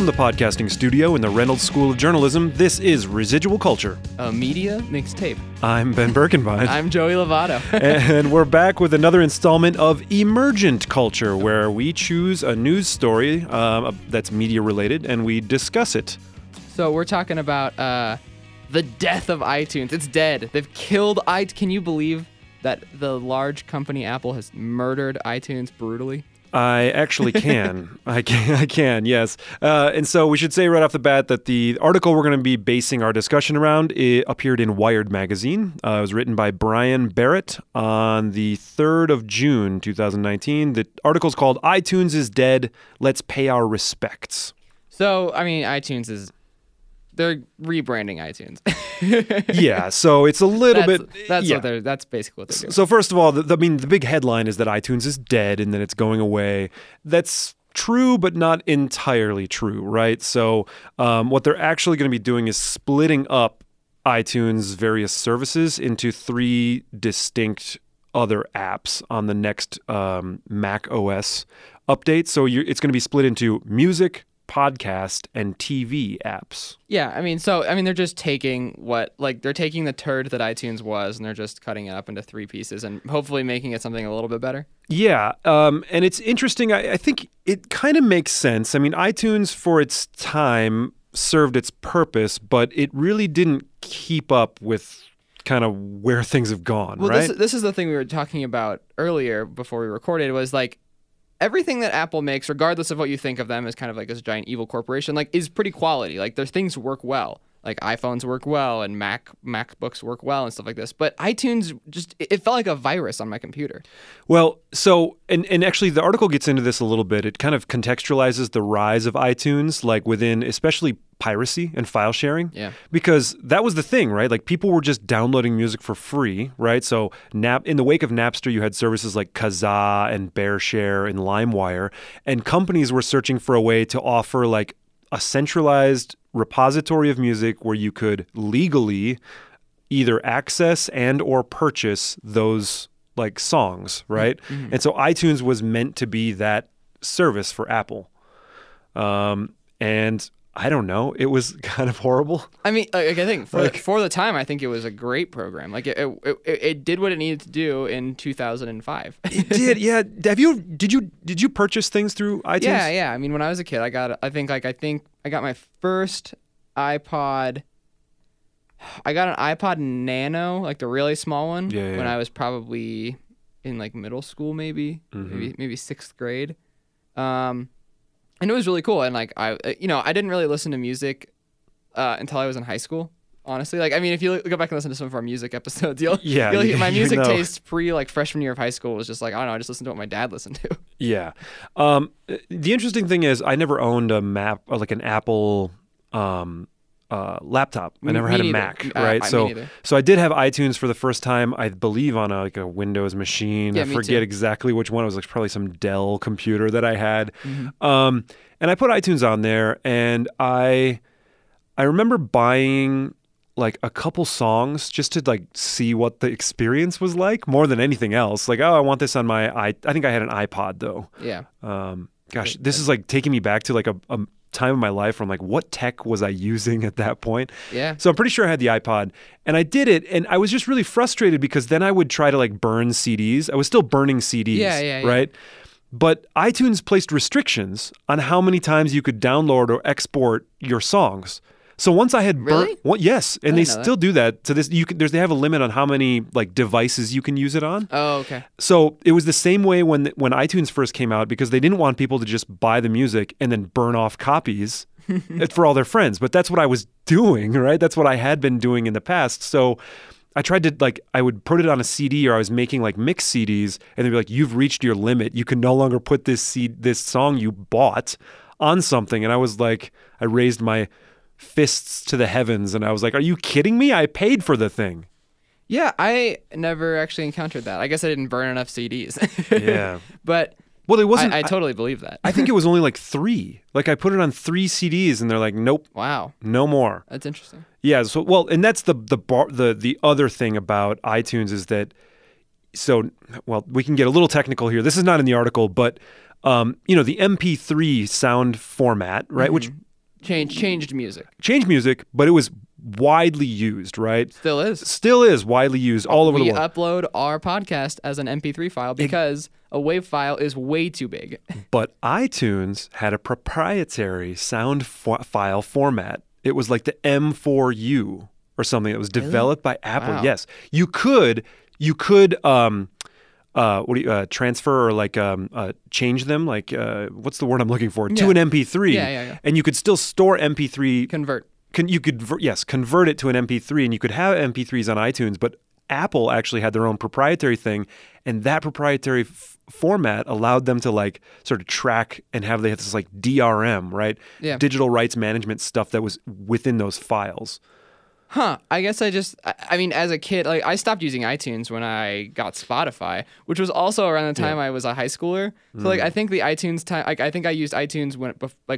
From the podcasting studio in the Reynolds School of Journalism, this is Residual Culture, a media mixtape. I'm Ben Birkenbein. I'm Joey Lovato. And we're back with another installment of Emergent Culture, where we choose a news story that's media related and we discuss it. So we're talking about the death of iTunes. It's dead. They've killed iTunes. Can you believe that the large company Apple has murdered iTunes brutally? I actually can. I can, yes. And so we should say right off the bat that the article we're going to be basing our discussion around appeared in Wired magazine. It was written by Brian Barrett on the 3rd of June, 2019. The article's called "iTunes is Dead. Let's Pay Our Respects." So, I mean, iTunes is... They're rebranding iTunes. Yeah, so it's a little bit... That's basically what they're doing. So first of all, the big headline is that iTunes is dead and that it's going away. That's true, but not entirely true, right? So what they're actually going to be doing is splitting up iTunes' various services into three distinct other apps on the next Mac OS update. So it's going to be split into music, podcast, and TV apps. Yeah, I mean they're just taking they're taking the turd that iTunes was, and they're just cutting it up into three pieces and hopefully making it something a little bit better. Yeah, and it's interesting. I think it kind of makes sense. I mean, iTunes for its time served its purpose, but it really didn't keep up with kind of where things have gone, right? This is the thing we were talking about earlier before we recorded was everything that Apple makes, regardless of what you think of them as kind of like this giant evil corporation, is pretty quality. Their things work well. iPhones work well and MacBooks work well and stuff like this. But iTunes just, it felt like a virus on my computer. Well, so, and actually the article gets into this a little bit. It kind of contextualizes the rise of iTunes, within especially piracy and file sharing. Yeah. Because that was the thing, right? People were just downloading music for free, right? So in the wake of Napster, you had services like Kazaa and BearShare and LimeWire, and companies were searching for a way to offer a centralized repository of music where you could legally either access and or purchase those songs, right? Mm-hmm. And so iTunes was meant to be that service for Apple. And I don't know, it was kind of horrible. I mean, I think for the time, I think it was a great program. It did what it needed to do in 2005. It did, yeah. Did you purchase things through iTunes? Yeah. I mean, when I was a kid, I got my first iPod. I got an iPod Nano, the really small one, when I was probably in middle school, maybe, mm-hmm. maybe sixth grade. And it was really cool. And I didn't really listen to music until I was in high school, honestly. If you go back and listen to some of our music episodes, you'll hear my music taste pre freshman year of high school was just I don't know, I just listened to what my dad listened to. Yeah. The interesting thing is I never owned a Mac, an Apple laptop. I never had a Mac, right? So I did have iTunes for the first time, I believe, on a Windows machine. Yeah, I forget exactly which one. It was probably some Dell computer that I had. Mm-hmm. And I put iTunes on there, and I remember buying a couple songs just to see what the experience was like more than anything else. I want this on I think I had an iPod though. Yeah. Gosh, this is taking me back to a time of my life from what tech was I using at that point? Yeah. So I'm pretty sure I had the iPod, and I did it, and I was just really frustrated because then I would try to burn CDs. I was still burning CDs, right? But iTunes placed restrictions on how many times you could download or export your songs. So once I had yes, and they still do that to this. They have a limit on how many devices you can use it on. Oh, okay. So it was the same way when iTunes first came out, because they didn't want people to just buy the music and then burn off copies for all their friends. But that's what I was doing, right? That's what I had been doing in the past. So I tried to I would put it on a CD, or I was making mix CDs, and they'd be "You've reached your limit. You can no longer put this song you bought on something." And I was I raised my fists to the heavens, and I was "Are you kidding me? I paid for the thing." Yeah, I never actually encountered that. I guess I didn't burn enough CDs. Yeah, but well, it wasn't. I totally believe that. I think it was only three. I put it on three CDs, and they're nope. Wow, no more. That's interesting. Yeah. So and that's the other thing about iTunes is that. So we can get a little technical here. This is not in the article, but the MP3 sound format, right? Mm-hmm. Which Changed music, but it was widely used, right? Still is widely used all over the world. We upload our podcast as an MP3 file because a WAV file is way too big. But iTunes had a proprietary sound file format. It was like the M4U or something that was developed by Apple. Wow. Yes, you could transfer or change them? What's the word I'm looking for? To an MP3. Yeah. And you could still store MP3. Convert it to an MP3, and you could have MP3s on iTunes, but Apple actually had their own proprietary thing, and that proprietary format allowed them to sort of track and have this DRM, right? Yeah. Digital rights management stuff that was within those files. Huh. I guess as a kid, I stopped using iTunes when I got Spotify, which was also around the time I was a high schooler. So I think the iTunes time, I think I used iTunes when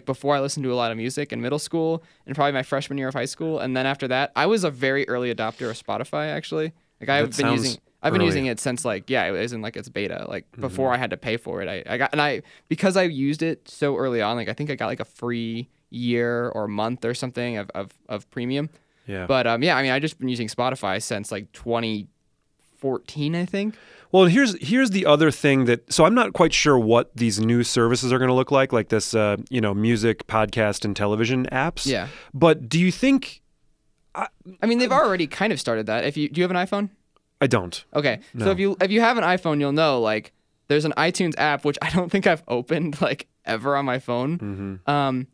before I listened to a lot of music in middle school and probably my freshman year of high school, and then after that, I was a very early adopter of Spotify actually. I've been using it since it was in its beta, before I had to pay for it. Because I used it so early on, I think I got a free year or month or something of premium. Yeah. But I've just been using Spotify since 2014, I think. Well, here's the other thing so I'm not quite sure what these new services are going to look like this, music, podcast, and television apps. Yeah. But do you think? They've already kind of started that. Do you have an iPhone? I don't. Okay. No. So if you have an iPhone, you'll know there's an iTunes app which I don't think I've opened ever on my phone. Mm-hmm.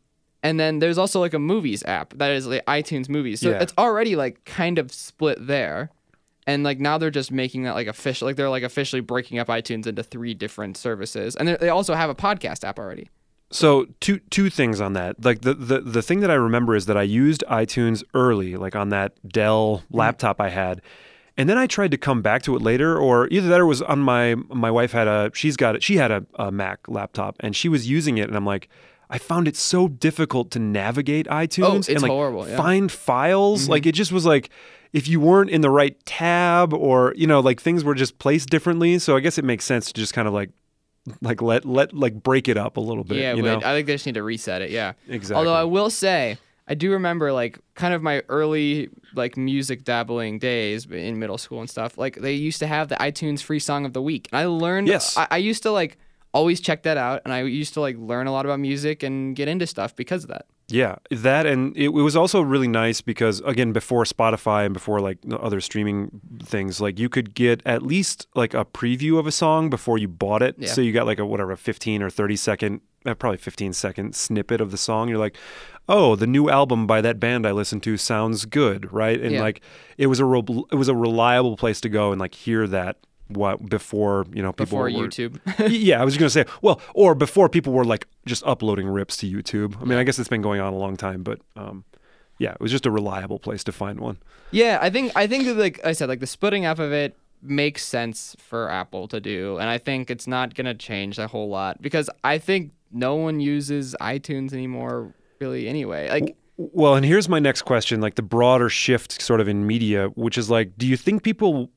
And then there's also a movies app that is iTunes Movies. So it's already kind of split there. And now they're just making that official. They're officially breaking up iTunes into three different services. And they also have a podcast app already. So two things on that. The thing that I remember is that I used iTunes early, on that Dell laptop I had. And then I tried to come back to it later, or either that or was on my wife she had a Mac laptop and she was using it, and I'm I found it so difficult to navigate iTunes and horrible, find files. Mm-hmm. It just was if you weren't in the right tab or, things were just placed differently. So I guess it makes sense to just kind of let break it up a little bit. Yeah, I think they just need to reset it. Yeah, exactly. Although I will say, I do remember kind of my early music dabbling days in middle school and stuff. They used to have the iTunes free song of the week. I learned. Yes. I used to always check that out, and I used to learn a lot about music and get into stuff because of that. Yeah, that, and it was also really nice because, again, before Spotify and before other streaming things, you could get at least a preview of a song before you bought it. Yeah. So you got a 15 or 30 second, probably 15 second snippet of the song. You're oh, the new album by that band I listened to sounds good, right? And it was a reliable place to go and hear that. What before people before YouTube? Yeah, I was going to say before people were just uploading rips to YouTube. I guess it's been going on a long time, but it was just a reliable place to find one. Yeah, I think that I said, the splitting up of it makes sense for Apple to do, and I think it's not going to change a whole lot because I think no one uses iTunes anymore really anyway. Well, and here's my next question: the broader shift sort of in media, which is do you think people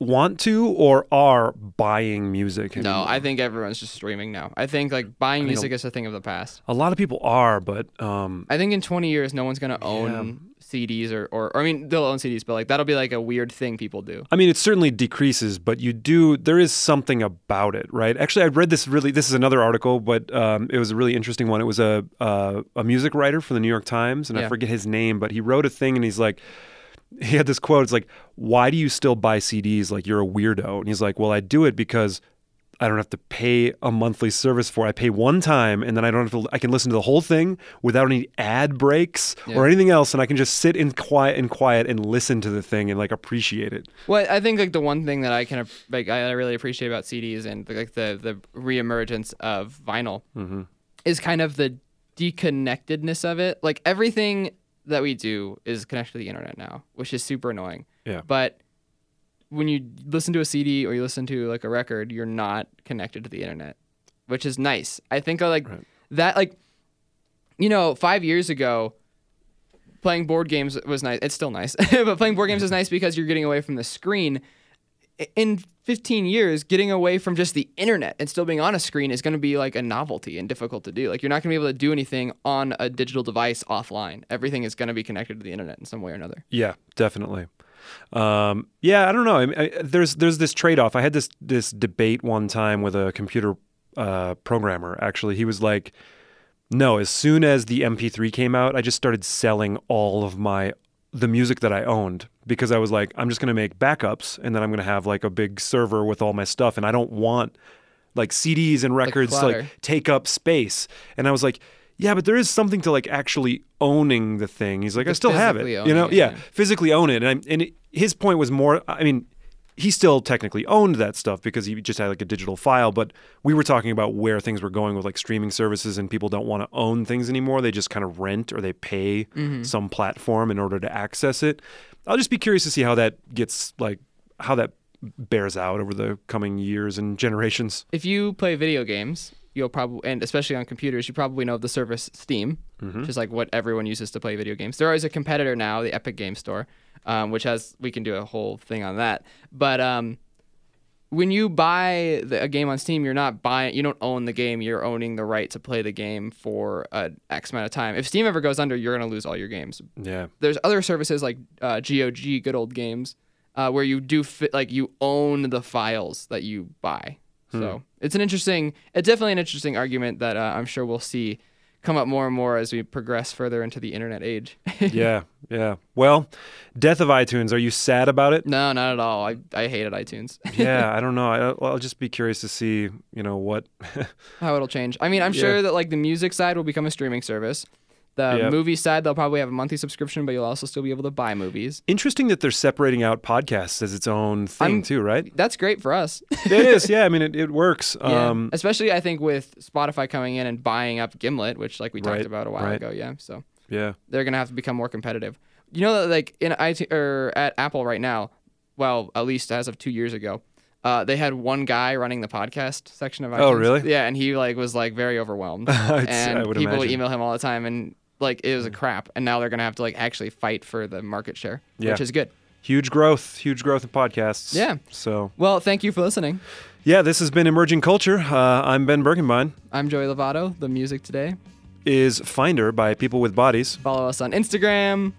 want to or are buying music anymore? No, I think everyone's just streaming now. I think buying music is a thing of the past. A lot of people are, but I think in 20 years no one's gonna own CDs or they'll own CDs, but that'll be a weird thing people do. It certainly decreases, but there is something about it, right? Actually, I read this is another article, but it was a really interesting one. It was a music writer for the New York Times, and I forget his name, but he wrote a thing and he had this quote, it's why do you still buy CDs? You're a weirdo. And he's well, I do it because I don't have to pay a monthly service I pay one time, and then I can listen to the whole thing without any ad breaks or anything else. And I can just sit in quiet and listen to the thing and appreciate it. Well, I think the one thing that I can, I really appreciate about CDs and the reemergence of vinyl is kind of the deconnectedness of it. Everything that we do is connected to the internet now, which is super annoying. Yeah. But when you listen to a CD or you listen to a record, you're not connected to the internet, which is nice. I think that 5 years ago, playing board games was nice. It's still nice, but playing board games is nice because you're getting away from the screen. in 15 years, getting away from just the internet and still being on a screen is going to be like a novelty and difficult to do. Like, you're not going to be able to do anything on a digital device offline. Everything is going to be connected to the internet in some way or another. Yeah, definitely. I don't know. There's this trade-off. I had this debate one time with a computer programmer, actually. He was like, no, as soon as the MP3 came out, I just started selling all of the music that I owned, because I was like, I'm just going to make backups, and then I'm going to have like a big server with all my stuff, and I don't want like CDs and records to like take up space. And I was like, yeah, but there is something to like actually owning the thing. He's like, I still have it, you know? Yeah, physically own it. And his point was more, I mean, he still technically owned that stuff because he just had like a digital file, but we were talking about where things were going with like streaming services, and people don't want to own things anymore. They just kind of rent, or they pay some platform in order to access it. I'll just be curious to see how that gets, like, how that bears out over the coming years and generations. If you play video games, you'll probably, and especially on computers, you probably know of the service Steam, which is like what everyone uses to play video games. There is a competitor now, the Epic Game Store, which has, we can do a whole thing on that. But when you buy a game on Steam, you don't own the game, you're owning the right to play the game for an X amount of time. If Steam ever goes under, you're going to lose all your games. Yeah. There's other services like GOG, Good Old Games, where you do you own the files that you buy. So it's definitely an interesting argument that I'm sure we'll see come up more and more as we progress further into the internet age. Yeah. Well, death of iTunes. Are you sad about it? No, not at all. I hated iTunes. Yeah, I don't know. I'll just be curious to see, what... how it'll change. I mean, I'm sure that like the music side will become a streaming service. The movie side, they'll probably have a monthly subscription, but you'll also still be able to buy movies. Interesting that they're separating out podcasts as its own thing too, right? That's great for us. It is, yeah. I mean, it works. Yeah. Especially, I think, with Spotify coming in and buying up Gimlet, which like we talked about a while ago, yeah. So they're going to have to become more competitive. You know that like in iTunes, or at Apple right now, well, at least as of 2 years ago, they had one guy running the podcast section of iTunes. Oh, really? Yeah, and he like was like very overwhelmed. And I would people imagine. Email him all the time, and like it was a crap, and now they're gonna have to like actually fight for the market share, which is good. Huge growth in podcasts. Yeah. So well, thank you for listening. Yeah, this has been Emerging Culture. I'm Ben Birkenbein. I'm Joey Lovato. The music today is Finder by People with Bodies. Follow us on Instagram,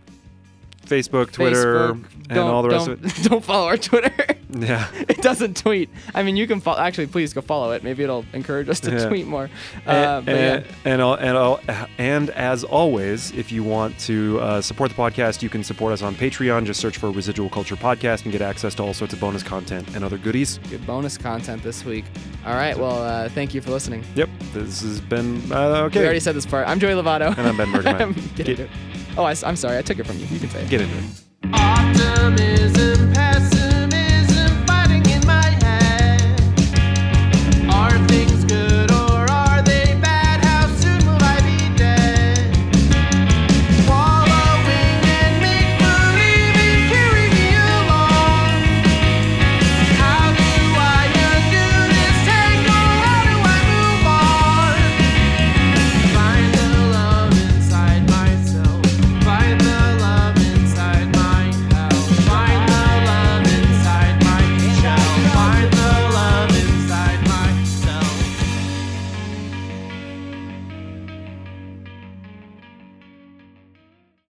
Facebook, Twitter, and all the rest of it. Don't follow our Twitter. Yeah. It doesn't tweet. I mean, you can follow. Actually, please go follow it. Maybe it'll encourage us to tweet more. And as always, if you want to support the podcast, you can support us on Patreon. Just search for Residual Culture Podcast and get access to all sorts of bonus content and other goodies. Good bonus content this week. All right. Well, thank you for listening. Yep. This has been okay. We already said this part. I'm Joey Lovato. And I'm Ben Birkenbein. Get into it. Oh, I'm sorry. I took it from you. You can say it. Get into it. Autumn is impacted.